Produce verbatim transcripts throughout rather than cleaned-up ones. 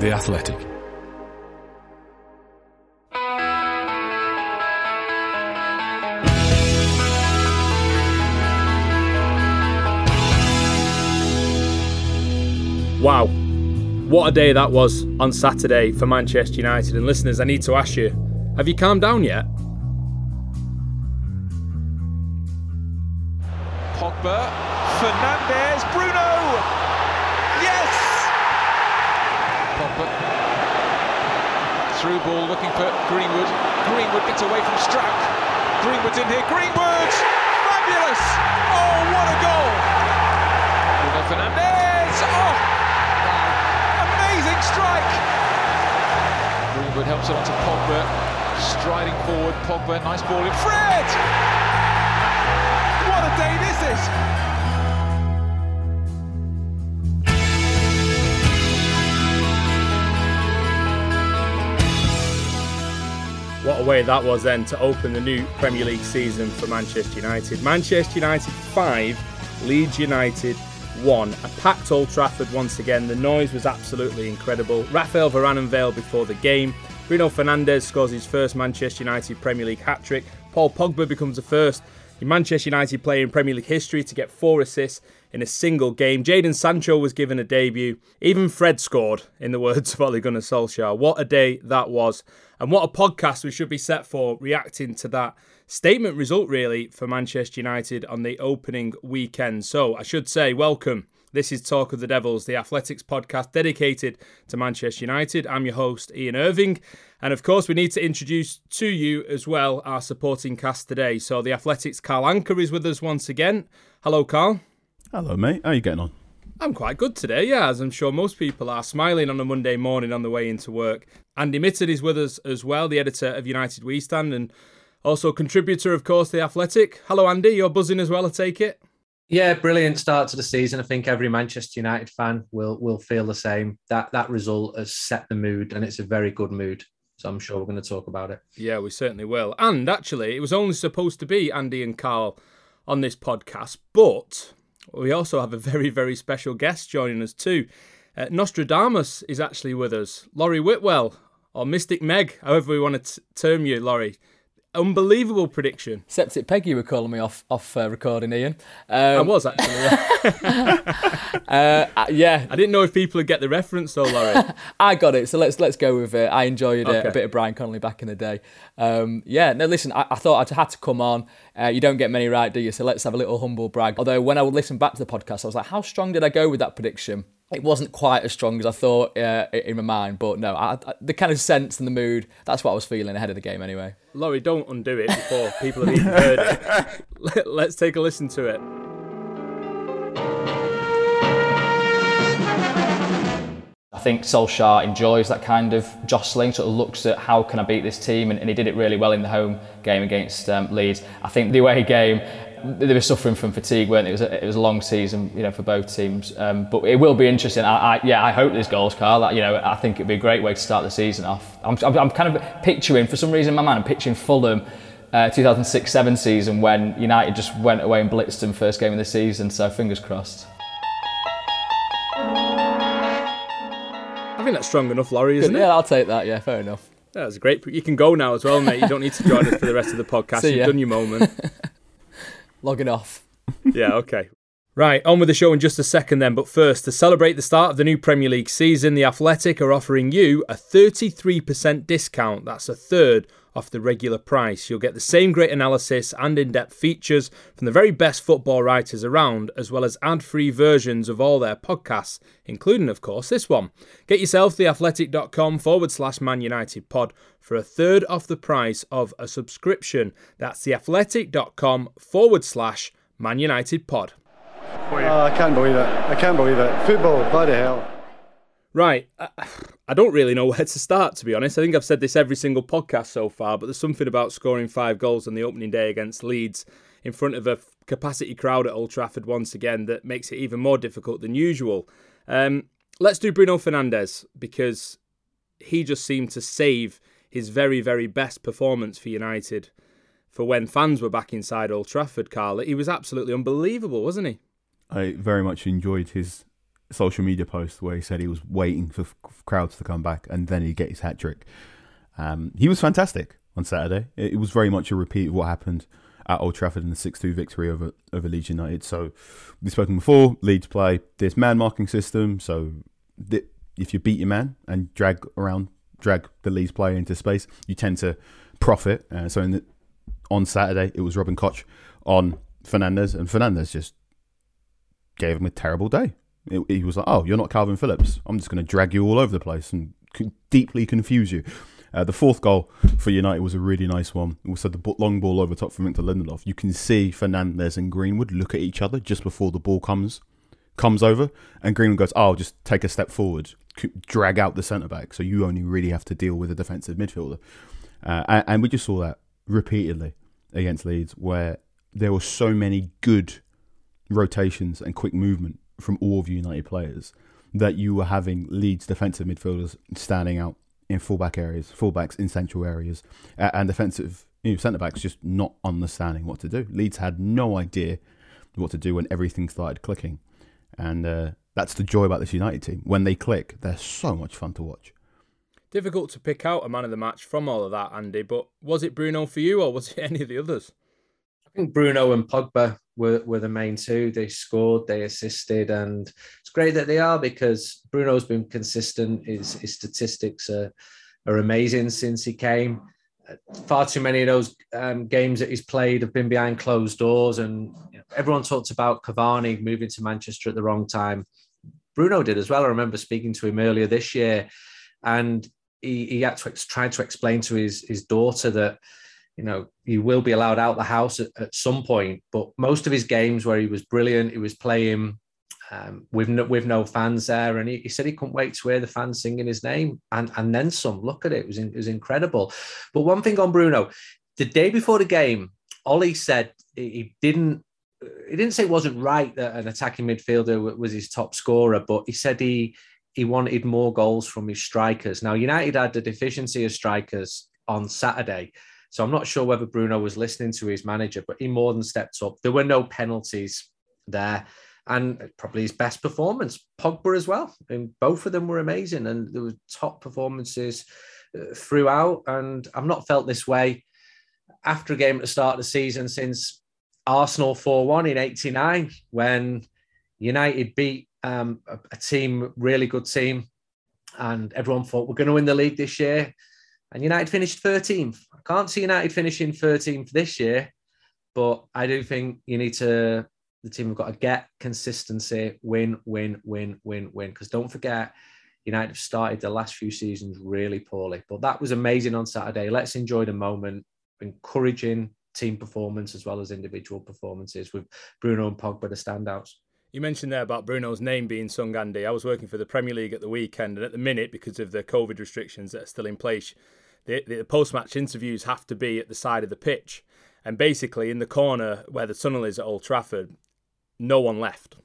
The Athletic. Wow, what a day that was on Saturday for Manchester United. And listeners, I need to ask you, have you calmed down yet? Pogba, Fernandes, Bruno! Through ball, looking for Greenwood. Greenwood gets away from Strauch. Greenwood's in here. Greenwood! Fabulous! Oh, what a goal! Bruno Fernandes! Oh! Amazing strike! Greenwood helps it on to Pogba. Striding forward, Pogba. Nice ball in. Fred! What a day this is! What a way that was then to open the new Premier League season for Manchester United. Manchester United five, Leeds United one. A packed Old Trafford once again. The noise was absolutely incredible. Raphaël Varane unveiled before the game. Bruno Fernandes scores his first Manchester United Premier League hat-trick. Paul Pogba becomes the first in Manchester United player in Premier League history to get four assists in a single game. Jadon Sancho was given a debut. Even Fred scored, in the words of Ole Gunnar Solskjaer. What a day that was. And what a podcast we should be set for, reacting to that statement result, really, for Manchester United on the opening weekend. So I should say, welcome. This is Talk of the Devils, the Athletics podcast dedicated to Manchester United. I'm your host, Ian Irving. And of course, we need to introduce to you as well our supporting cast today. So the Athletics' Carl Anker is with us once again. Hello, Carl. Hello, mate. How are you getting on? I'm quite good today, yeah, as I'm sure most people are, smiling on a Monday morning on the way into work. Andy Mitted is with us as well, the editor of United We Stand and also contributor, of course, The Athletic. Hello, Andy. You're buzzing as well, I take it? Yeah, brilliant start to the season. I think every Manchester United fan will will feel the same. That that result has set the mood, and it's a very good mood. So I'm sure we're going to talk about it. Yeah, we certainly will. And actually, it was only supposed to be Andy and Carl on this podcast, but we also have a very, very special guest joining us too. Uh, Nostradamus is actually with us. Laurie Whitwell, or Mystic Meg, however we want to t- term you, Laurie. Unbelievable prediction. Septic Peg, you were calling me off off uh, recording, Ian. Um, I was, actually. Yeah. uh, yeah. I didn't know if people would get the reference, though, Laurie. I got it, so let's let's go with it. I enjoyed okay. it, a bit of Brian Connolly back in the day. Um, yeah, no, listen, I, I thought I had to come on. Uh, you don't get many right, do you? So let's have a little humble brag. Although when I would listen back to the podcast, I was like, how strong did I go with that prediction? It wasn't quite as strong as I thought uh, in my mind, but no, I, I, the kind of sense and the mood, that's what I was feeling ahead of the game anyway. Laurie, don't undo it before people have even heard it. Let, let's take a listen to it. I think Solskjaer enjoys that kind of jostling, sort of looks at how can I beat this team, and, and he did it really well in the home game against um, Leeds. I think the away game, they were suffering from fatigue, weren't they? It was a, it was a long season, you know, for both teams. Um, but it will be interesting. I, I, yeah, I hope there's goals, Carl. I, you know, I think it'd be a great way to start the season off. I'm, I'm kind of picturing, for some reason, in my mind, I'm picturing Fulham uh, two thousand six seven season when United just went away and blitzed them first game of the season. So fingers crossed. I think that's strong enough, Laurie, isn't Good, it? Yeah, I'll take that. Yeah, fair enough. Yeah, that's great. You can go now as well, mate. You don't need to join us for the rest of the podcast. You've done your moment. Logging off. Yeah, okay. Right, on with the show in just a second then. But first, to celebrate the start of the new Premier League season, The Athletic are offering you a thirty-three percent discount. That's a third off the regular price. You'll get the same great analysis and in-depth features from the very best football writers around, as well as ad-free versions of all their podcasts, including, of course, this one. Get yourself theathletic.com forward slash Man United pod for a third off the price of a subscription. That's theathletic.com forward slash Man United pod. Oh, I can't believe it. I can't believe it. Football, bloody hell. Right. I, I don't really know where to start, to be honest. I think I've said this every single podcast so far, but there's something about scoring five goals on the opening day against Leeds in front of a capacity crowd at Old Trafford once again that makes it even more difficult than usual. Um, let's do Bruno Fernandes, because he just seemed to save his very, very best performance for United for when fans were back inside Old Trafford, Carl. He was absolutely unbelievable, wasn't he? I very much enjoyed his social media post where he said he was waiting for f- crowds to come back and then he'd get his hat-trick. Um, he was fantastic on Saturday. It was very much a repeat of what happened at Old Trafford in the six two victory over, over Leeds United. So, we've spoken before, Leeds play this man-marking system. So, th- if you beat your man and drag around, drag the Leeds player into space, you tend to profit. Uh, so, in the, on Saturday, it was Robin Koch on Fernandes, and Fernandes just gave him a terrible day. He was like, oh, you're not Calvin Phillips. I'm just going to drag you all over the place and deeply confuse you. Uh, the fourth goal for United was a really nice one. Also, the long ball over top from Victor Lindelof. You can see Fernandes and Greenwood look at each other just before the ball comes comes over. And Greenwood goes, oh, just take a step forward. Drag out the centre-back. So you only really have to deal with a defensive midfielder. Uh, and, and we just saw that repeatedly against Leeds, where there were so many good rotations and quick movement from all of the United players that you were having Leeds defensive midfielders standing out in fullback areas, fullbacks in central areas, and defensive you know, centre-backs just not understanding what to do. Leeds had no idea what to do when everything started clicking. And uh, that's the joy about this United team. When they click, they're so much fun to watch. Difficult to pick out a man of the match from all of that, Andy, but was it Bruno for you or was it any of the others? I think Bruno and Pogba were, were the main two. They scored, they assisted, and it's great that they are because Bruno's been consistent. His, his statistics are, are amazing since he came. Far too many of those um, games that he's played have been behind closed doors, and you know, everyone talked about Cavani moving to Manchester at the wrong time. Bruno did as well. I remember speaking to him earlier this year, and he, he had to ex- tried to explain to his, his daughter that you know, he will be allowed out the house at, at some point, but most of his games where he was brilliant, he was playing um, with, no, with no fans there. And he, he said he couldn't wait to hear the fans singing his name and, and then some. Look at it. It was, in, it was incredible. But one thing on Bruno, the day before the game, Ollie said he didn't, he didn't say it wasn't right that an attacking midfielder was his top scorer, but he said he, he wanted more goals from his strikers. Now, United had a deficiency of strikers on Saturday. So I'm not sure whether Bruno was listening to his manager, but he more than stepped up. There were no penalties there. And probably his best performance, Pogba as well. And both of them were amazing. And there were top performances throughout. And I've not felt this way after a game at the start of the season since Arsenal four one in eighty-nine, when United beat um, a, a team, really good team. And everyone thought, we're going to win the league this year. And United finished thirteenth. I can't see United finishing thirteenth this year, but I do think you need to, the team have got to get consistency, win, win, win, win, win. Because don't forget, United have started the last few seasons really poorly. But that was amazing on Saturday. Let's enjoy the moment, encouraging team performance as well as individual performances with Bruno and Pogba, the standouts. You mentioned there about Bruno's name being sung, Andy. I was working for the Premier League at the weekend, and at the minute, because of the COVID restrictions that are still in place, the, the post-match interviews have to be at the side of the pitch. And basically, in the corner where the tunnel is at Old Trafford, no one left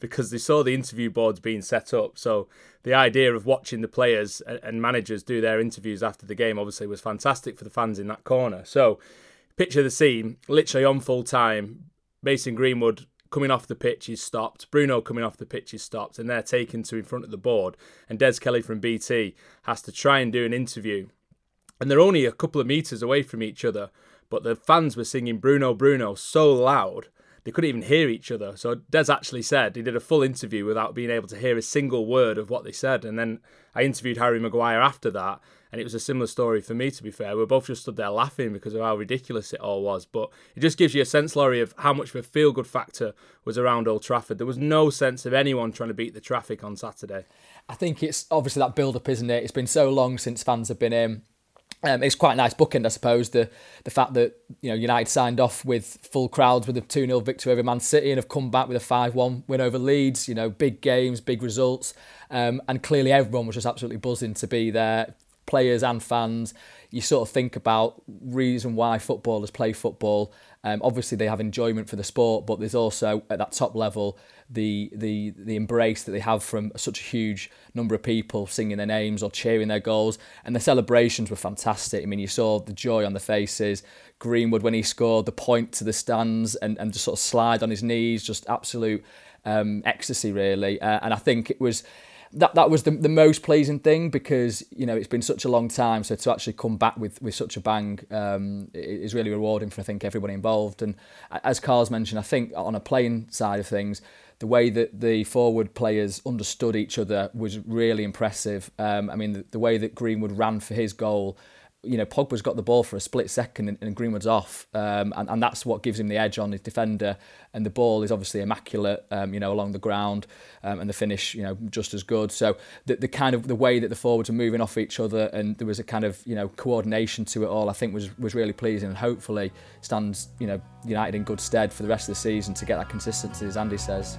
because they saw the interview boards being set up. So the idea of watching the players and managers do their interviews after the game obviously was fantastic for the fans in that corner. So picture the scene, literally on full time, Mason Greenwood coming off the pitch is stopped. Bruno coming off the pitch is stopped, and they're taken to in front of the board. And Des Kelly from B T has to try and do an interview, and they're only a couple of meters away from each other. But the fans were singing "Bruno, Bruno" so loud they couldn't even hear each other. So Des actually said he did a full interview without being able to hear a single word of what they said. And then I interviewed Harry Maguire after that, and it was a similar story for me, to be fair. We were both just stood there laughing because of how ridiculous it all was. But it just gives you a sense, Laurie, of how much of a feel-good factor was around Old Trafford. There was no sense of anyone trying to beat the traffic on Saturday. I think it's obviously that build-up, isn't it? It's been so long since fans have been in. Um, it's quite a nice bookend, I suppose, the the fact that, you know, United signed off with full crowds with a two nil victory over Man City and have come back with a five one win over Leeds. You know, big games, big results. Um, and clearly everyone was just absolutely buzzing to be there, players and fans. You sort of think about reason why footballers play football. Um, obviously, they have enjoyment for the sport, but there's also, at that top level, the the the embrace that they have from such a huge number of people singing their names or cheering their goals. And the celebrations were fantastic. I mean, you saw the joy on the faces. Greenwood, when he scored, the point to the stands and, and just sort of slide on his knees, just absolute um, ecstasy, really. Uh, and I think it was... That that was the, the most pleasing thing, because, you know, it's been such a long time, so to actually come back with, with such a bang um, is really rewarding for, I think, everybody involved. And as Carl's mentioned, I think on a playing side of things, the way that the forward players understood each other was really impressive. Um, I mean, the, the way that Greenwood ran for his goal, you know, Pogba's got the ball for a split second and, and Greenwood's off. Um, and, and that's what gives him the edge on his defender. And the ball is obviously immaculate, um, you know, along the ground, um, and the finish, you know, just as good. So the, the kind of the way that the forwards are moving off each other, and there was a kind of, you know, coordination to it all, I think was, was really pleasing, and hopefully stands, you know, United in good stead for the rest of the season to get that consistency, as Andy says.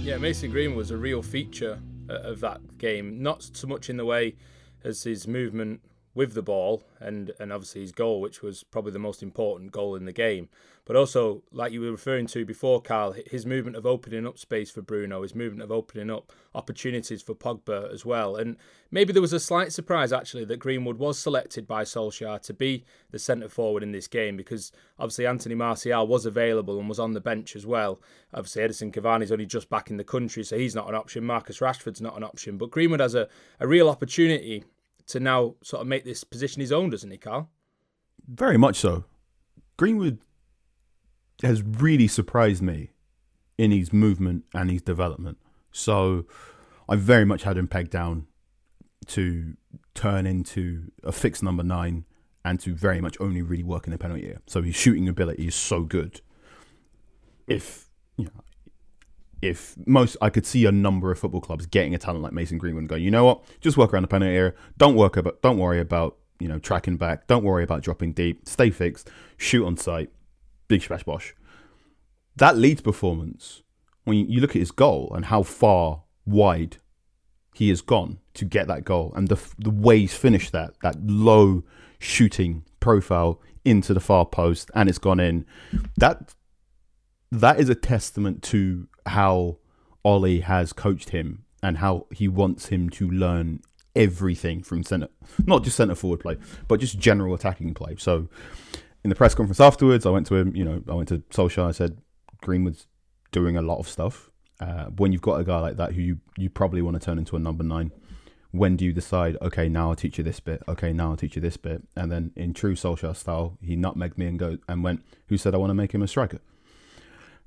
Yeah, Mason Greenwood was a real feature of that game, not so much in the way as his movement with the ball and, and obviously his goal, which was probably the most important goal in the game. But also, like you were referring to before, Carl, his movement of opening up space for Bruno, his movement of opening up opportunities for Pogba as well. And maybe there was a slight surprise, actually, that Greenwood was selected by Solskjaer to be the centre-forward in this game, because obviously Anthony Martial was available and was on the bench as well. Obviously, Edinson Cavani's only just back in the country, so he's not an option. Marcus Rashford's not an option. But Greenwood has a, a real opportunity to now sort of make this position his own, doesn't he, Carl? Very much so. Greenwood has really surprised me in his movement and his development. So I very much had him pegged down to turn into a fixed number nine and to very much only really work in the penalty area. So his shooting ability is so good. If, you know, if most, I could see a number of football clubs getting a talent like Mason Greenwood and going, you know what, just work around the penalty area. Don't work about, don't worry about, you know, tracking back. Don't worry about dropping deep. Stay fixed. Shoot on sight. Big splash bosh. That Leeds performance, when you look at his goal and how far wide he has gone to get that goal, and the the way he's finished that, that low shooting profile into the far post, and it's gone in, that that is a testament to how Ole has coached him and how he wants him to learn everything from centre, not just centre forward play, but just general attacking play. So in the press conference afterwards, I went to him, you know, I went to Solskjaer, I said, Greenwood's doing a lot of stuff. Uh, when you've got a guy like that who you, you probably want to turn into a number nine, when do you decide, okay, now I'll teach you this bit, okay, now I'll teach you this bit? And then in true Solskjaer style, he nutmegged me and go and went, who said I want to make him a striker?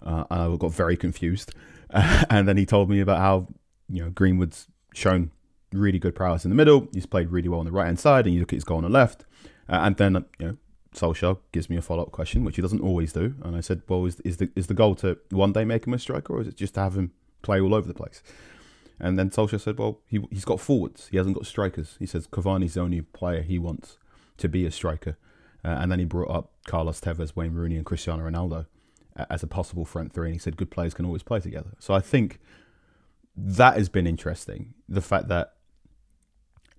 Uh, I got very confused. Uh, and then he told me about how, you know, Greenwood's shown really good prowess in the middle, he's played really well on the right-hand side, and you look at his goal on the left. Uh, and then, you know, Solskjaer gives me a follow-up question, which he doesn't always do. And I said, well, is, is the is the goal to one day make him a striker, or is it just to have him play all over the place? And then Solskjaer said, well, he, he's got forwards. He hasn't got strikers. He says Cavani's the only player he wants to be a striker. Uh, and then he brought up Carlos Tevez, Wayne Rooney and Cristiano Ronaldo as a possible front three. And he said good players can always play together. So I think that has been interesting. The fact that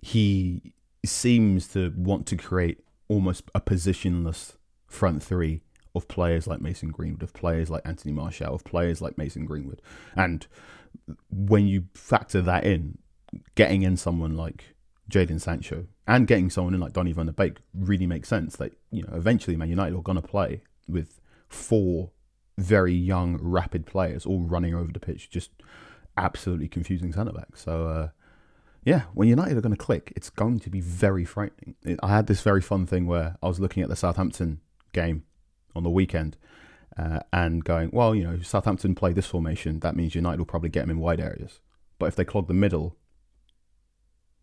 he seems to want to create almost a positionless front three of players like Mason Greenwood, of players like Anthony Martial, of players like Mason Greenwood. And when you factor that in, getting in someone like Jadon Sancho and getting someone in like Donny van de Beek really makes sense. That, you know, eventually Man United are going to play with four very young, rapid players all running over the pitch, just absolutely confusing centre-backs. So, uh, yeah, when United are going to click, it's going to be very frightening. I had this very fun thing where I was looking at the Southampton game on the weekend uh, and going, well, you know, Southampton play this formation, that means United will probably get them in wide areas. But if they clog the middle,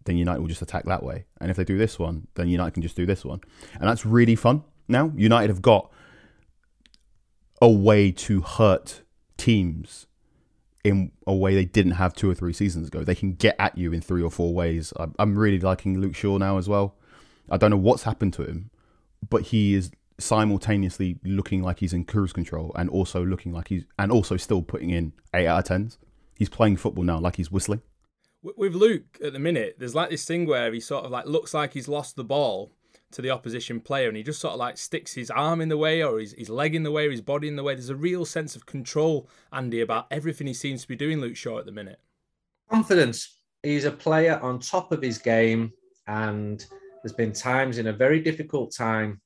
then United will just attack that way. And if they do this one, then United can just do this one. And that's really fun. Now, United have got a way to hurt teams in a way they didn't have two or three seasons ago. They can get at you in three or four ways. I'm really liking Luke Shaw now as well. I don't know what's happened to him, but he is simultaneously looking like he's in cruise control and also looking like he's, and also still putting in eight out of tens. He's playing football now like he's whistling. With Luke at the minute, there's like this thing where he sort of like looks like he's lost the ball to the opposition player and he just sort of like sticks his arm in the way or his, his leg in the way or his body in the way. There's a real sense of control, Andy, about everything he seems to be doing, Luke Shaw, at the minute. Confidence. He's a player on top of his game, and there's been times in a very difficult time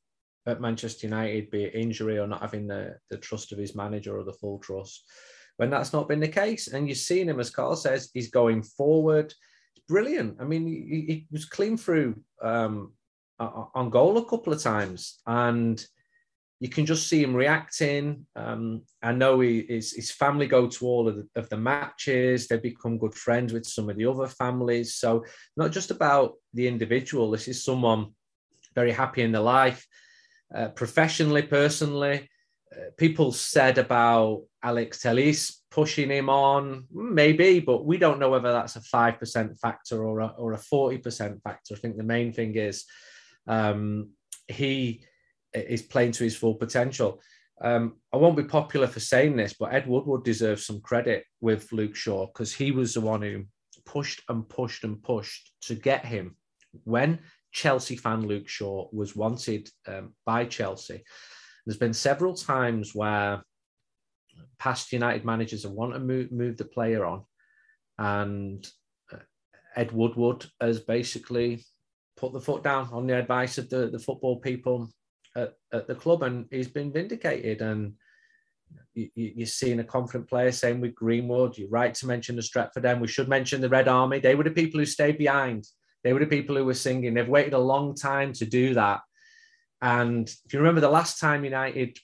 at Manchester United, be it injury or not having the, the trust of his manager or the full trust, when that's not been the case. And you've seen him, as Carl says, he's going forward. It's brilliant. I mean, he, he was clean through um, on goal a couple of times, and you can just see him reacting. Um, I know he, his, his family go to all of the, of the matches. They become good friends with some of the other families. So not just about the individual. This is someone very happy in their life, uh, professionally, personally. People said about Alex Telles pushing him on, maybe, but we don't know whether that's a five percent factor or a, or a forty percent factor. I think the main thing is um, he is playing to his full potential. Um, I won't be popular for saying this, but Ed Woodward deserves some credit with Luke Shaw, because he was the one who pushed and pushed and pushed to get him when Chelsea fan Luke Shaw was wanted um, by Chelsea. There's been several times where past United managers have wanted to move, move the player on, and Ed Woodward has basically put the foot down on the advice of the, the football people at, at the club, and he's been vindicated. And you, you're seeing a confident player, same with Greenwood. You're right to mention the Stretford End. We should mention the Red Army. They were the people who stayed behind. They were the people who were singing. They've waited a long time to do that. And if you remember the last time United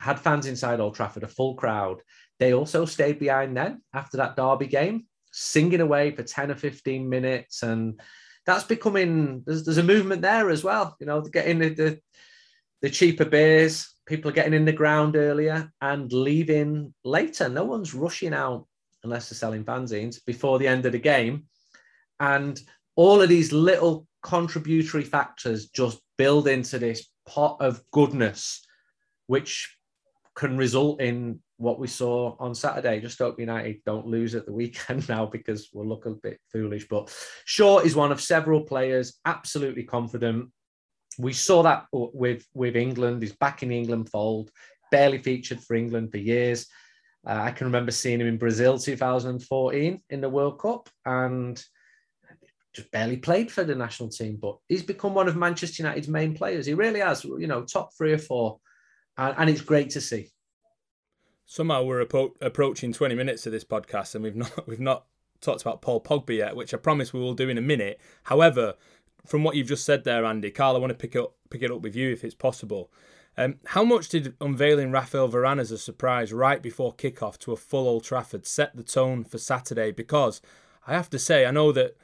had fans inside Old Trafford, a full crowd, they also stayed behind then after that derby game, singing away for ten or fifteen minutes. And that's becoming, there's, there's a movement there as well. You know, getting the, the, the cheaper beers, people are getting in the ground earlier and leaving later. No one's rushing out, unless they're selling fanzines, before the end of the game. And all of these little contributory factors just build into this pot of goodness, which can result in what we saw on Saturday. Just hope United don't lose at the weekend now, because we'll look a bit foolish. But Shaw is one of several players, absolutely confident. We saw that with, with England. He's back in the England fold, barely featured for England for years. Uh, I can remember seeing him in Brazil two thousand fourteen in the World Cup, and just barely played for the national team, but he's become one of Manchester United's main players. He really has, you know, top three or four, and, and it's great to see. Somehow we're appro- approaching twenty minutes of this podcast, and we've not we've not talked about Paul Pogba yet, which I promise we will do in a minute. However, from what you've just said there, Andy, Carl, I want to pick up pick it up with you if it's possible. Um, how much did unveiling Raphaël Varane as a surprise right before kickoff to a full Old Trafford set the tone for Saturday? Because I have to say, I know that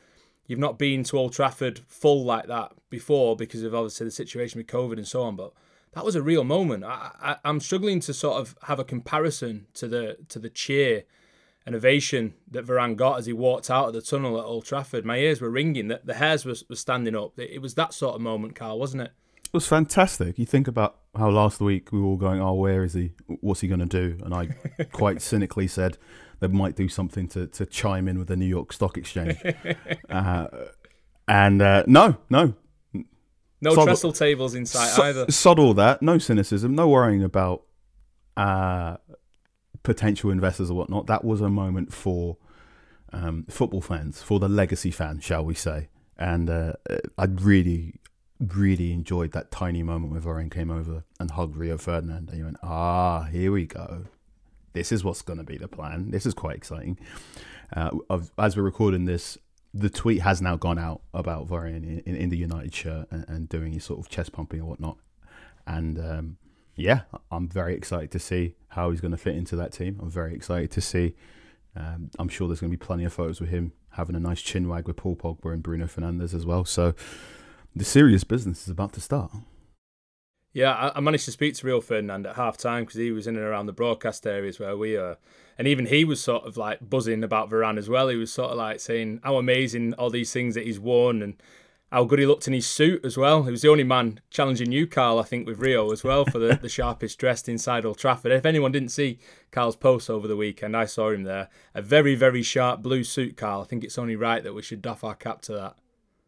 you've not been to Old Trafford full like that before because of obviously the situation with COVID and so on, but that was a real moment. I, I, I'm struggling to sort of have a comparison to the to the cheer and ovation that Varane got as he walked out of the tunnel at Old Trafford. My ears were ringing, the, the hairs were, were standing up. It was that sort of moment, Carl, wasn't it? was fantastic. You think about how last week we were all going, oh, where is he? What's he going to do? And I quite cynically said they might do something to, to chime in with the New York Stock Exchange. Uh, and uh, no, no. No sod- trestle tables in sight sod- either. Sod all that. No cynicism. No worrying about uh, potential investors or whatnot. That was a moment for um, football fans, for the legacy fans, shall we say. And uh, I really, really enjoyed that tiny moment where Varane came over and hugged Rio Ferdinand. And you went, ah, here we go. This is what's going to be the plan. This is quite exciting. Uh, as we're recording this, the tweet has now gone out about Varane in, in, in the United shirt and, and doing his sort of chest pumping and whatnot. And um, yeah, I'm very excited to see how he's going to fit into that team. I'm very excited to see. Um, I'm sure there's going to be plenty of photos with him having a nice chin wag with Paul Pogba and Bruno Fernandes as well. So the serious business is about to start. Yeah, I, I managed to speak to Rio Ferdinand at half-time because he was in and around the broadcast areas where we are. And even he was sort of like buzzing about Varane as well. He was sort of like saying how amazing all these things that he's worn and how good he looked in his suit as well. He was the only man challenging you, Carl, I think, with Rio as well for the, the sharpest dressed inside Old Trafford. If anyone didn't see Carl's post over the weekend, I saw him there. A very, very sharp blue suit, Carl. I think it's only right that we should doff our cap to that.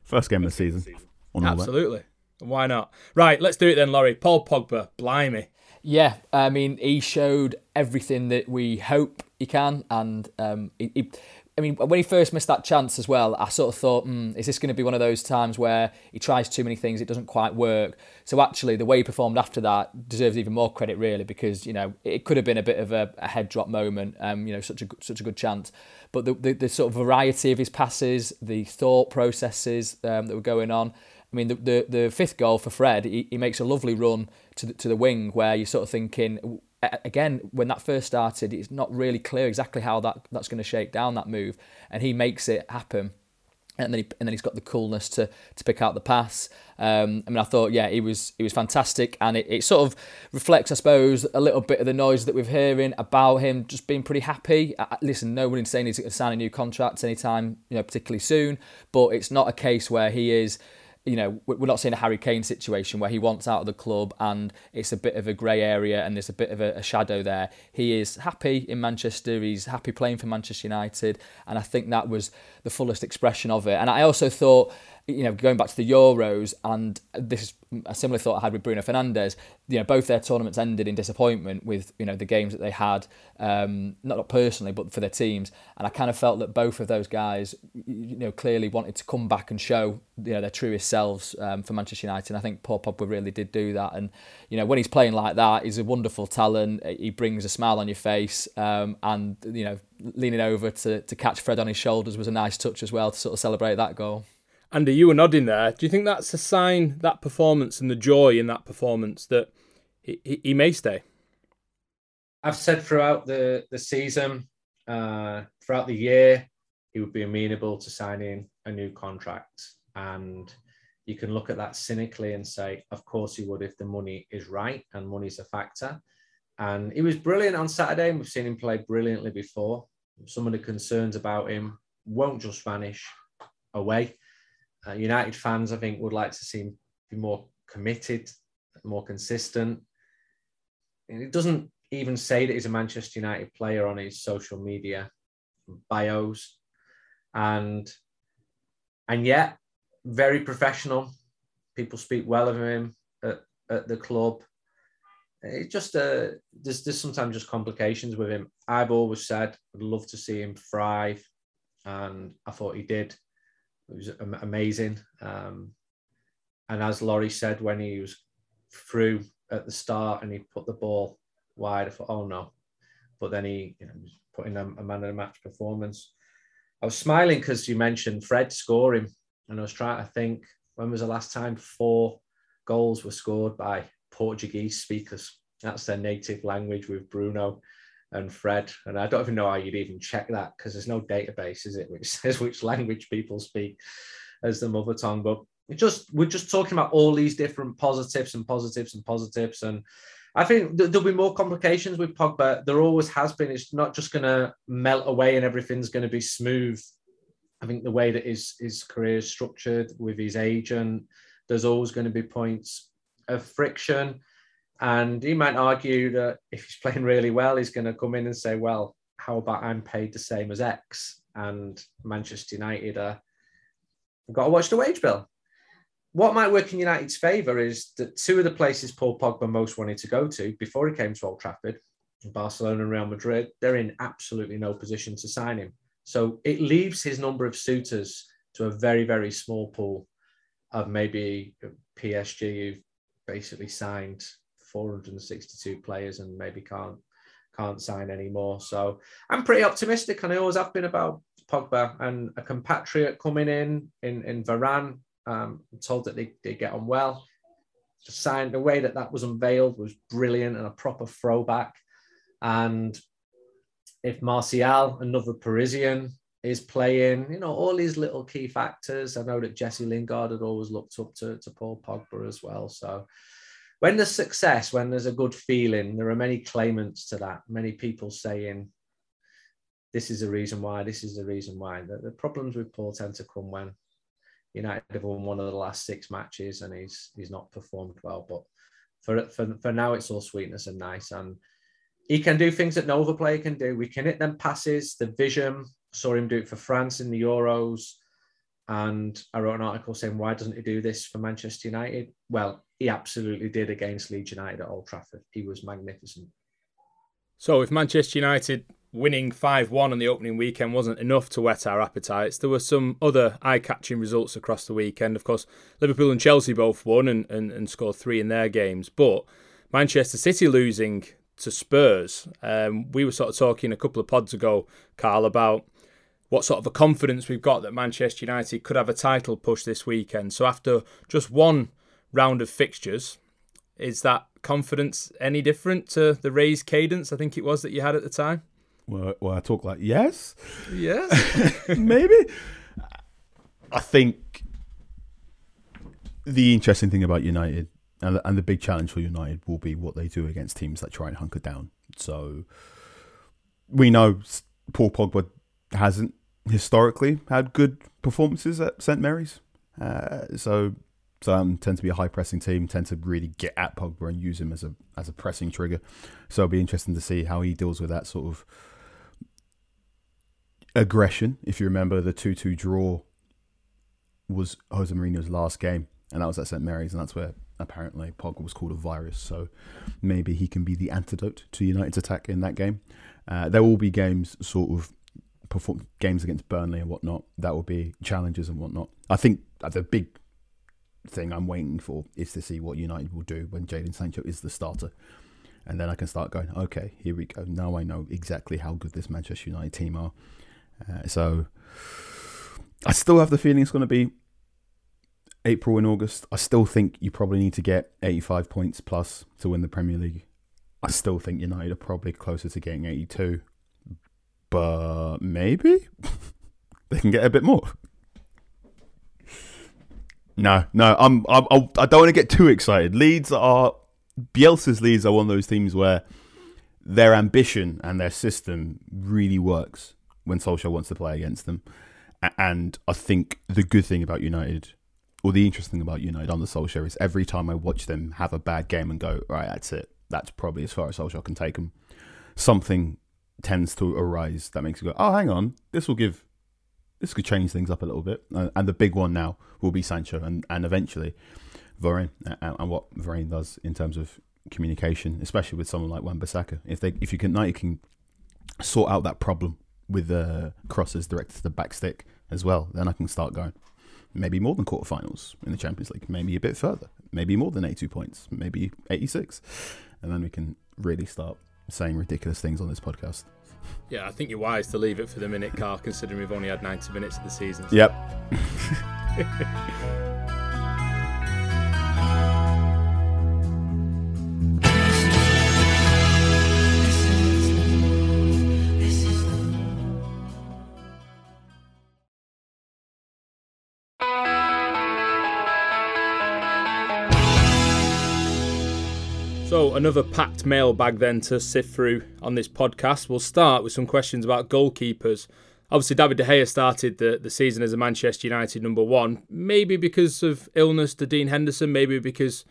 First game of the season. Absolutely. Why not? Right, let's do it then, Laurie. Paul Pogba, blimey. Yeah, I mean, he showed everything that we hope he can. And um, he... he I mean, when he first missed that chance as well, I sort of thought, mm, is this going to be one of those times where he tries too many things, it doesn't quite work? So actually, the way he performed after that deserves even more credit, really, because, you know, it could have been a bit of a, a head drop moment, um, you know, such a such a good chance. But the, the, the sort of variety of his passes, the thought processes um, that were going on. I mean, the, the, the fifth goal for Fred, he, he makes a lovely run to the, to the wing where you're sort of thinking... Again, when that first started, it's not really clear exactly how that, that's going to shake down, that move, and he makes it happen. And then he, and then he's got the coolness to to pick out the pass. Um, I mean, I thought, yeah, he was he was fantastic, and it, it sort of reflects, I suppose, a little bit of the noise that we're hearing about him just being pretty happy. I, listen, no one's saying he's going to sign a new contract anytime, you know, particularly soon, but it's not a case where he is. You know, we're not seeing a Harry Kane situation where he wants out of the club and it's a bit of a grey area and there's a bit of a, a shadow there. He is happy in Manchester. He's happy playing for Manchester United. And I think that was the fullest expression of it. And I also thought, you know, going back to the Euros, and this is a similar thought I had with Bruno Fernandes, you know, both their tournaments ended in disappointment with, you know, the games that they had, um, not, not personally, but for their teams. And I kind of felt that both of those guys, you know, clearly wanted to come back and show, you know, their truest selves um, for Manchester United. And I think Paul Pogba really did do that. And, you know, when he's playing like that, he's a wonderful talent. He brings a smile on your face. Um, and, you know, leaning over to, to catch Fred on his shoulders was a nice touch as well to sort of celebrate that goal. Andy, you were nodding there. Do you think that's a sign, that performance and the joy in that performance, that he, he, he may stay? I've said throughout the, the season, uh, throughout the year, he would be amenable to signing a new contract. And you can look at that cynically and say, of course he would if the money is right, and money's a factor. And he was brilliant on Saturday, and we've seen him play brilliantly before. Some of the concerns about him won't just vanish away. Uh, United fans, I think, would like to see him be more committed, more consistent. And it doesn't even say that he's a Manchester United player on his social media bios. And, and yet, very professional. People speak well of him at, at the club. It's just, uh, there's, there's sometimes just complications with him. I've always said I'd love to see him thrive, and I thought he did. It was amazing. Um, and as Laurie said, when he was through at the start and he put the ball wide, I thought, oh no. But then he, you know, was putting a, a man of the match performance. I was smiling because you mentioned Fred scoring. And I was trying to think, when was the last time four goals were scored by Portuguese speakers? That's their native language with Bruno and Fred, and I don't even know how you'd even check that, because there's no database, is it, which says which language people speak as the mother tongue. But it just we're just talking about all these different positives and positives and positives, and I think th- there'll be more complications with Pogba. There always has been. It's not just going to melt away and everything's going to be smooth. I think the way that his his career is structured with his agent, there's always going to be points of friction. And you might argue that if he's playing really well, he's going to come in and say, well, how about I'm paid the same as X and Manchester United are, I've got to watch the wage bill. What might work in United's favour is that two of the places Paul Pogba most wanted to go to before he came to Old Trafford, Barcelona and Real Madrid, they're in absolutely no position to sign him. So it leaves his number of suitors to a very, very small pool of maybe P S G, who've basically signed four hundred sixty-two players and maybe can't can't sign anymore. So I'm pretty optimistic, and I always have been about Pogba and a compatriot coming in, in, in Varane. Um, I'm told that they, they get on well. The, sign, the way that that was unveiled was brilliant and a proper throwback. And if Martial, another Parisian, is playing, you know, all these little key factors. I know that Jesse Lingard had always looked up to, to Paul Pogba as well. So when there's success, when there's a good feeling, there are many claimants to that, many people saying, this is the reason why, this is the reason why. The, the problems with Paul tend to come when United have won one of the last six matches and he's he's not performed well. But for for, for now, it's all sweetness and nice. And he can do things that no other player can do. We can hit them passes, the vision. Saw him do it for France in the Euros. And I wrote an article saying, why doesn't he do this for Manchester United? Well, he absolutely did against Leeds United at Old Trafford. He was magnificent. So if Manchester United winning five one on the opening weekend wasn't enough to whet our appetites, there were some other eye-catching results across the weekend. Of course, Liverpool and Chelsea both won and, and, and scored three in their games. But Manchester City losing to Spurs. Um, we were sort of talking a couple of pods ago, Carl, about what sort of a confidence we've got that Manchester United could have a title push this weekend. So after just one round of fixtures, is that confidence any different to the raised cadence I think it was that you had at the time? Well, well I talk like, yes. Yes. Maybe. I think the interesting thing about United and the, and the big challenge for United will be what they do against teams that try and hunker down. So we know Paul Pogba hasn't historically had good performances at Saint Mary's. Uh, so um, tend to be a high-pressing team, tend to really get at Pogba and use him as a as a pressing trigger. So it'll be interesting to see how he deals with that sort of aggression. If you remember, the two two draw was Jose Mourinho's last game, and that was at Saint Mary's, and that's where apparently Pogba was called a virus. So maybe he can be the antidote to United's attack in that game. Uh, there will be games sort of Perform, games against Burnley and whatnot, that will be challenges and whatnot. I think the big thing I'm waiting for is to see what United will do when Jadon Sancho is the starter, and then I can start going, okay, here we go, now I know exactly how good this Manchester United team are. Uh, so I still have the feeling it's going to be April and August. I still think you probably need to get eighty-five points plus to win the Premier League. I still think United are probably closer to getting eighty-two. But maybe they can get a bit more. No, no, I'm, I'm, I don't want to get too excited. Leeds are, Bielsa's Leeds are one of those teams where their ambition and their system really works when Solskjaer wants to play against them. And I think the good thing about United, or the interesting thing about United under Solskjaer, is every time I watch them have a bad game and go, right, that's it. That's probably as far as Solskjaer can take them. Something tends to arise that makes you go, oh, hang on, this will give, this could change things up a little bit. And the big one now will be Sancho and, and eventually Varane, and what Varane does in terms of communication, especially with someone like Wan-Bissaka. If they, if you can, you can sort out that problem with the crosses directed to the back stick as well, then I can start going maybe more than quarterfinals in the Champions League, maybe a bit further, maybe more than eighty-two points, maybe eighty-six, and then we can really start saying ridiculous things on this podcast. Yeah, I think you're wise to leave it for the minute, Carl, considering we've only had ninety minutes of the season. So. Yep. So another packed mailbag then to sift through on this podcast. We'll start with some questions about goalkeepers. Obviously, David De Gea started the, the season as a Manchester United number one, maybe because of illness to Dean Henderson, maybe because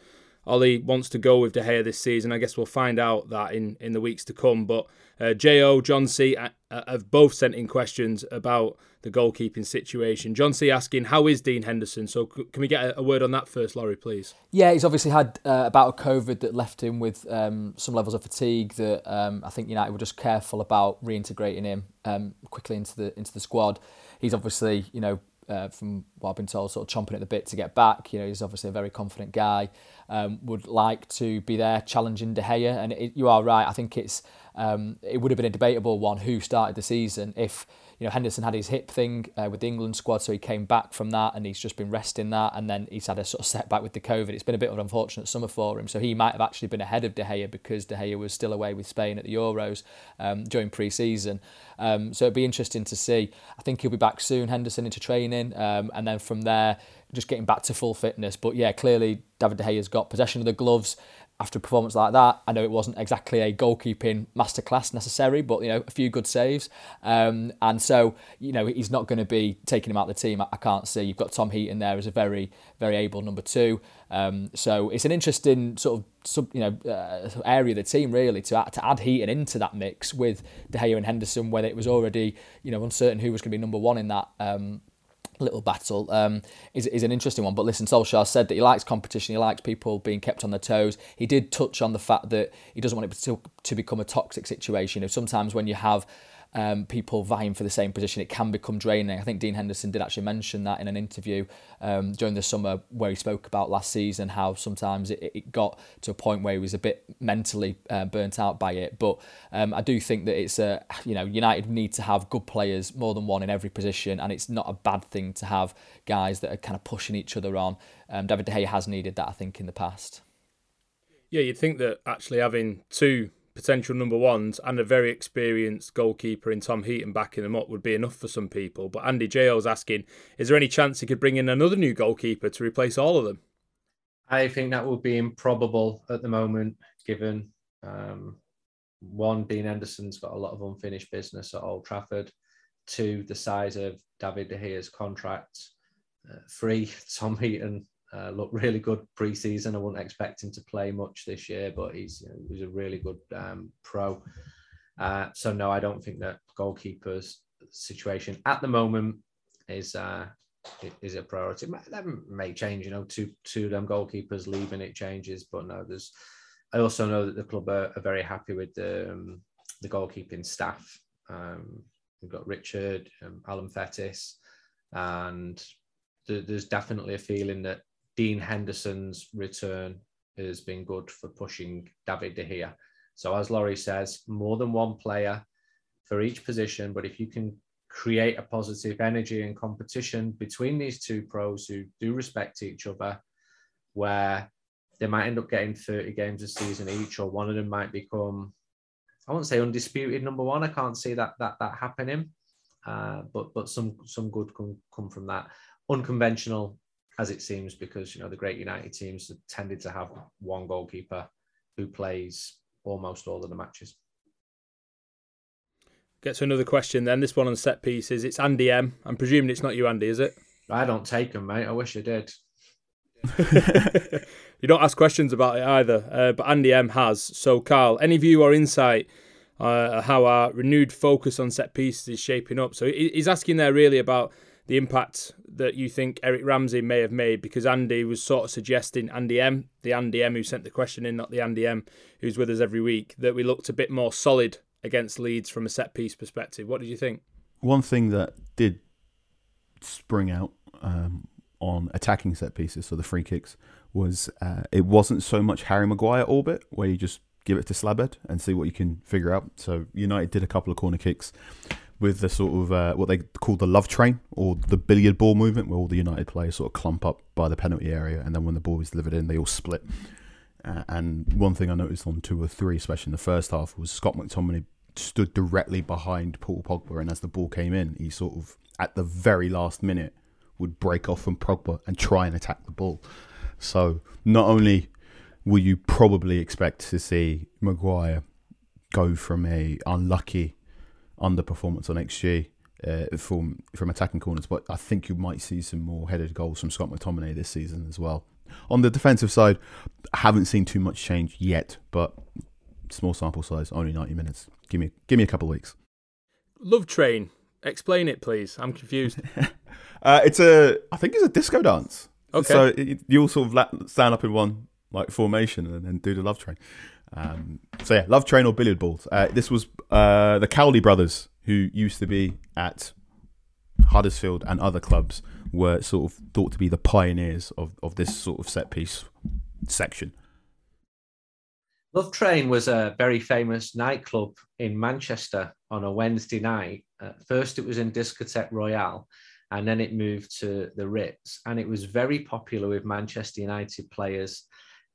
Ollie wants to go with De Gea this season. I guess we'll find out that in, in the weeks to come. But uh, J O, John C uh, have both sent in questions about the goalkeeping situation. John C asking, how is Dean Henderson? So c- can we get a, a word on that first, Laurie, please? Yeah, he's obviously had uh, a bout of COVID that left him with um, some levels of fatigue that um, I think United were just careful about reintegrating him um, quickly into the into the squad. He's obviously, you know, Uh, from what I've been told, sort of chomping at the bit to get back. You know, he's obviously a very confident guy, um, would like to be there challenging De Gea. And it, you are right, I think it's um, it would have been a debatable one who started the season if, you know, Henderson had his hip thing uh, with the England squad, so he came back from that and he's just been resting that, and then he's had a sort of setback with the COVID. It's been a bit of an unfortunate summer for him, so he might have actually been ahead of De Gea because De Gea was still away with Spain at the Euros um, during pre-season. Um, so it'd be interesting to see. I think he'll be back soon, Henderson, into training, um, and then from there, just getting back to full fitness. But yeah, clearly David De Gea's got possession of the gloves after a performance like that. I know it wasn't exactly a goalkeeping masterclass necessary, but, you know, a few good saves. Um, and so, you know, he's not going to be taking him out of the team, I, I can't see. You've got Tom Heaton there as a very, very able number two. Um, so it's an interesting sort of sub, you know, uh, area of the team, really, to to add Heaton into that mix with De Gea and Henderson, whether it was already, you know, uncertain who was going to be number one in that um little battle um, is is an interesting one. But listen, Solskjaer said that he likes competition, he likes people being kept on their toes. He did touch on the fact that he doesn't want it to, to become a toxic situation. You know, sometimes when you have um, people vying for the same position, it can become draining. I think Dean Henderson did actually mention that in an interview um, during the summer, where he spoke about last season, how sometimes it, it got to a point where he was a bit mentally uh, burnt out by it. But um, I do think that it's a, you know, United need to have good players, more than one in every position, and it's not a bad thing to have guys that are kind of pushing each other on. Um, David De Gea has needed that, I think, in the past. Yeah, you'd think that actually having two potential number ones and a very experienced goalkeeper in Tom Heaton backing them up would be enough for some people. But Andy J O's asking, is there any chance he could bring in another new goalkeeper to replace all of them? I think that would be improbable at the moment, given um, one, Dean Henderson's got a lot of unfinished business at Old Trafford. Two, the size of David De Gea's contract. Uh, three, Tom Heaton Uh, looked really good pre-season. I wouldn't expect him to play much this year, but he's, you know, he's a really good um, pro. Uh, so no, I don't think that goalkeeper's situation at the moment is uh, is a priority. That may change, you know, two two of them goalkeepers leaving, it changes. But no, there's. I also know that the club are, are very happy with the um, the goalkeeping staff. Um, we've got Richard, um, Alan Fettis, and th- there's definitely a feeling that Dean Henderson's return has been good for pushing David De Gea. So as Laurie says, more than one player for each position, but if you can create a positive energy and competition between these two pros who do respect each other, where they might end up getting thirty games a season each, or one of them might become, I won't say undisputed number one, I can't see that that that happening, uh, but but some some good can come from that. Unconventional as it seems, because, you know, the great United teams have tended to have one goalkeeper who plays almost all of the matches. Get to another question then. This one on set pieces. It's Andy M. I'm presuming it's not you, Andy, is it? I don't take them, mate. I wish I did. You don't ask questions about it either, uh, but Andy M has. So, Carl, any view or insight uh, how our renewed focus on set pieces is shaping up? So he's asking there really about the impact that you think Eric Ramsey may have made, because Andy was sort of suggesting, Andy M, the Andy M who sent the question in, not the Andy M who's with us every week, that we looked a bit more solid against Leeds from a set-piece perspective. What did you think? One thing that did spring out um, on attacking set-pieces, so the free kicks, was uh, it wasn't so much Harry Maguire orbit, where you just give it to Slabhead and see what you can figure out. So United did a couple of corner kicks with the sort of uh, what they call the love train, or the billiard ball movement, where all the United players sort of clump up by the penalty area, and then when the ball is delivered in, they all split. Uh, and one thing I noticed on two or three, especially in the first half, was Scott McTominay stood directly behind Paul Pogba, and as the ball came in, he sort of, at the very last minute, would break off from Pogba and try and attack the ball. So not only will you probably expect to see Maguire go from a unlucky underperformance on X G uh, from from attacking corners, but I think you might see some more headed goals from Scott McTominay this season as well. On the defensive side, I haven't seen too much change yet, but small sample size, only ninety minutes. Give me, give me a couple of weeks. Love Train. Explain it, please. I'm confused. uh, it's a, I think it's a disco dance. Okay. So it, you all sort of stand up in one like formation and then do the Love Train. Um, so yeah, Love Train or Billiard Balls. Uh, this was uh, the Cowley brothers, who used to be at Huddersfield and other clubs, were sort of thought to be the pioneers of, of this sort of set piece section. Love Train was a very famous nightclub in Manchester on a Wednesday night. At first it was in Discotheque Royale, and then it moved to the Ritz, and it was very popular with Manchester United players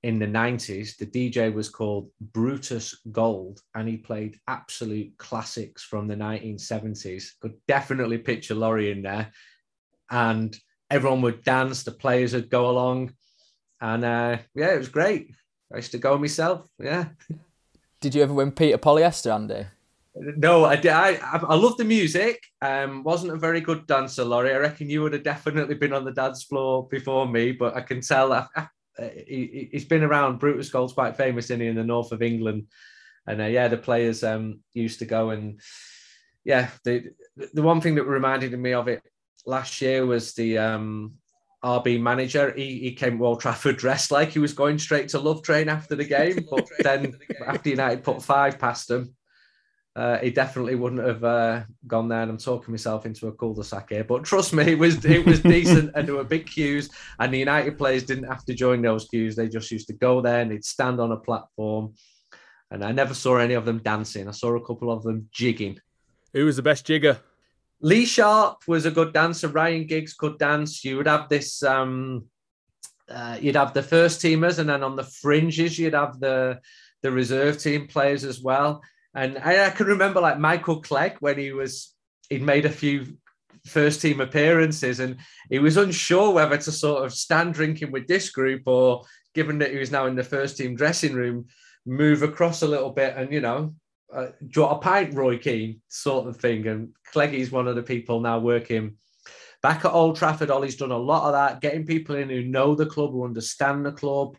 in the nineties. The D J was called Brutus Gold, and he played absolute classics from the nineteen seventies. Could definitely picture Laurie in there, and everyone would dance, the players would go along, and uh, yeah, it was great. I used to go myself, yeah. Did you ever win Peter Polyester, Andy? No, I did. I, I love the music. Um, wasn't a very good dancer, Laurie. I reckon you would have definitely been on the dance floor before me, but I can tell that uh, he, he's been around. Brutus Gold's quite famous, isn't he, in the north of England. And uh, yeah, the players um, used to go and, yeah, the, the one thing that reminded me of it last year was the um, R B manager. He, he came to Old Trafford dressed like he was going straight to Love Train after the game, but then after, the game. after United put five past him, Uh, he definitely wouldn't have uh, gone there, and I'm talking myself into a cul-de-sac here. But trust me, it was it was decent, and there were big queues, and the United players didn't have to join those queues. They just used to go there, and they'd stand on a platform, and I never saw any of them dancing. I saw a couple of them jigging. Who was the best jigger? Lee Sharp was a good dancer. Ryan Giggs could dance. You would have this... Um, uh, you'd have the first teamers, and then on the fringes, you'd have the the reserve team players as well. And I can remember like Michael Clegg when he was, he'd made a few first team appearances, and he was unsure whether to sort of stand drinking with this group or, given that he was now in the first team dressing room, move across a little bit and, you know, uh, draw a pint, Roy Keane sort of thing. And Cleggy's one of the people now working back at Old Trafford. Ollie's done a lot of that, getting people in who know the club, who understand the club.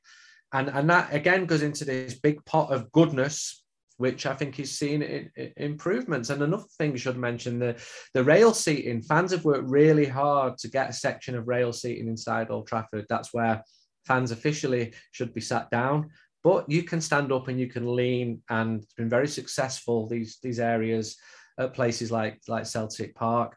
And, and that again goes into this big pot of goodness, which I think he's seen in, in improvements. And another thing you should mention, the, the rail seating. Fans have worked really hard to get a section of rail seating inside Old Trafford. That's where fans officially should be sat down. But you can stand up and you can lean, and it's been very successful, these, these areas, at places like, like Celtic Park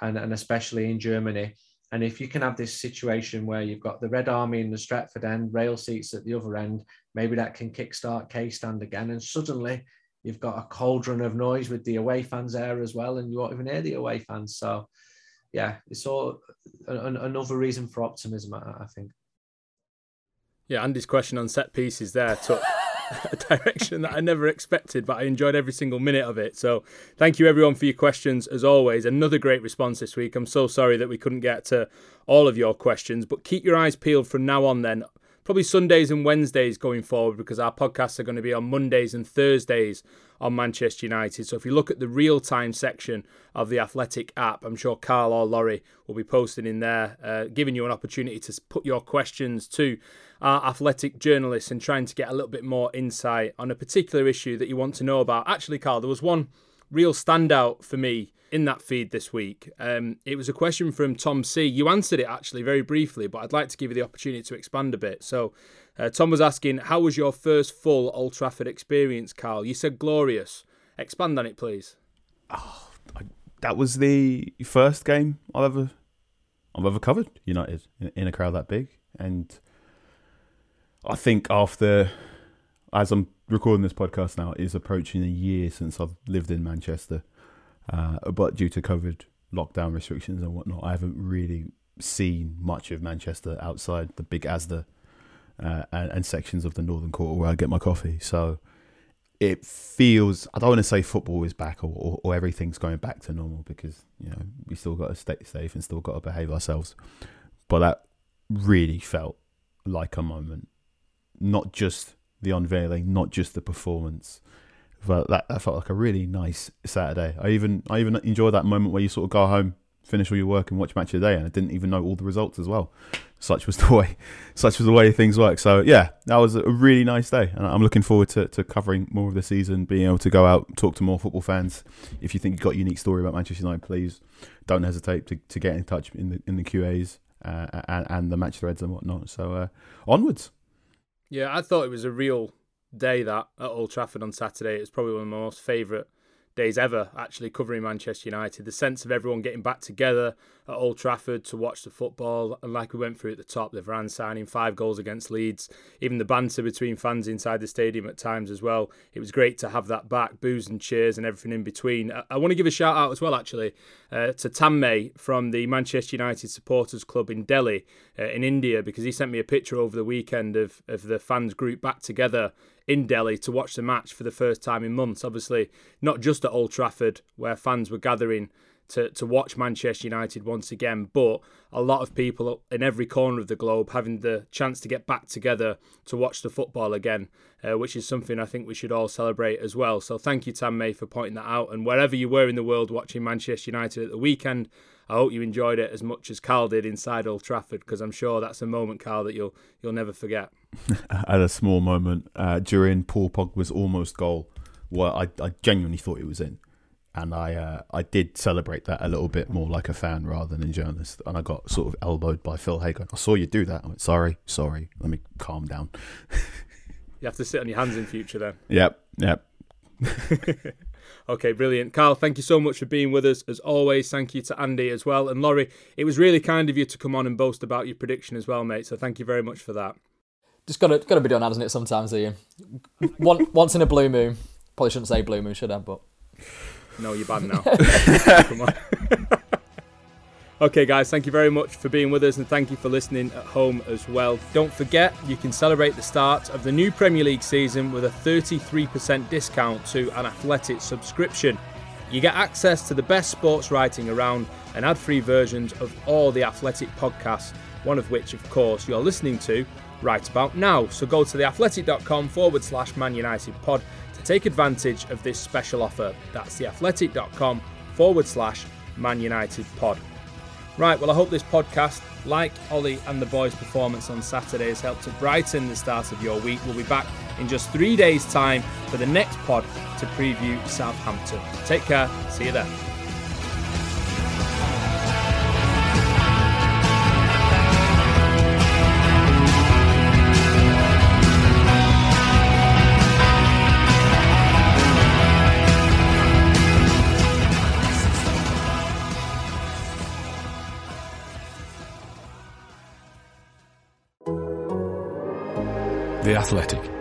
and, and especially in Germany. And if you can have this situation where you've got the Red Army in the Stretford end, rail seats at the other end, maybe that can kickstart K-Stand again. And suddenly you've got a cauldron of noise with the away fans there as well, and you won't even hear the away fans. So, yeah, it's all an, another reason for optimism, I think. Yeah, Andy's question on set pieces there took a direction that I never expected, but I enjoyed every single minute of it. So thank you everyone for your questions as always. Another great response this week. I'm so sorry that we couldn't get to all of your questions, but keep your eyes peeled from now on then. Probably Sundays and Wednesdays going forward, because our podcasts are going to be on Mondays and Thursdays on Manchester United. So if you look at the real-time section of the Athletic app, I'm sure Carl or Laurie will be posting in there, uh, giving you an opportunity to put your questions to our Athletic journalists and trying to get a little bit more insight on a particular issue that you want to know about. Actually, Carl, there was one real standout for me in that feed this week. Um, it was a question from Tom C. You answered it actually very briefly, but I'd like to give you the opportunity to expand a bit. So uh, Tom was asking, how was your first full Old Trafford experience, Carl? You said glorious. Expand on it, please. Oh, I, that was the first game I've ever, I've ever covered United in, in a crowd that big. And I think after, as I'm recording this podcast now, it is approaching a year since I've lived in Manchester. Uh, but due to COVID lockdown restrictions and whatnot, I haven't really seen much of Manchester outside the big Asda uh, and, and sections of the Northern Quarter where I get my coffee. So it feels, I don't want to say football is back or, or, or everything's going back to normal, because, you know, we still got to stay safe and still got to behave ourselves. But that really felt like a moment, not just the unveiling, not just the performance. But that, that felt like a really nice Saturday. I even I even enjoyed that moment where you sort of go home finish all your work and watch Match of the Day, and I didn't even know all the results as well. Such was the way, such was the way things work. So yeah, that was a really nice day, and I'm looking forward to, to covering more of the season, being able to go out, talk to more football fans. If you think you've got a unique story about Manchester United, please don't hesitate to, to get in touch in the in the Q As uh, and, and the match threads and whatnot. So uh, onwards. Yeah, I thought it was a real day, that, at Old Trafford on Saturday. It was probably one of my most favourite days ever, actually, covering Manchester United. The sense of everyone getting back together at Old Trafford to watch the football, and like we went through at the top, the Varane signing, five goals against Leeds, even the banter between fans inside the stadium at times as well. It was great to have that back, boos and cheers and everything in between. I, I want to give a shout out as well, actually, uh, to Tamme from the Manchester United Supporters Club in Delhi, uh, in India, because he sent me a picture over the weekend of, of the fans group back together in Delhi to watch the match for the first time in months. Obviously, not just at Old Trafford, where fans were gathering to, to watch Manchester United once again, but a lot of people in every corner of the globe having the chance to get back together to watch the football again, uh, which is something I think we should all celebrate as well. So thank you, Tamme, for pointing that out. And wherever you were in the world watching Manchester United at the weekend, I hope you enjoyed it as much as Carl did inside Old Trafford, because I'm sure that's a moment, Carl, that you'll you'll never forget. I had a small moment uh, during Paul Pogba's almost goal where I, I genuinely thought it was in. And I uh, I did celebrate that a little bit more like a fan rather than a journalist. And I got sort of elbowed by Phil Hagan. I saw you do that. I went, sorry, sorry. Let me calm down. You have to sit on your hands in future then. Yep, yep. Okay, brilliant. Carl, thank you so much for being with us. As always, thank you to Andy as well. And Laurie, it was really kind of you to come on and boast about your prediction as well, mate. So thank you very much for that. Just got to got to be done, hasn't it, sometimes, Ian? One, once in a blue moon. Probably shouldn't say blue moon, should I? But no, you're banned now. Come on. Okay, guys, thank you very much for being with us, and thank you for listening at home as well. Don't forget, you can celebrate the start of the new Premier League season with a thirty-three percent discount to an Athletic subscription. You get access to the best sports writing around and ad-free versions of all the Athletic podcasts, one of which, of course, you're listening to right about now. So go to theathletic.com forward slash Man United pod to take advantage of this special offer. That's theathletic.com forward slash Man United pod. Right, well, I hope this podcast, like Ollie and the boys' performance on Saturday, has helped to brighten the start of your week. We'll be back in just three days' time for the next pod to preview Southampton. Take care. See you then. The Athletic.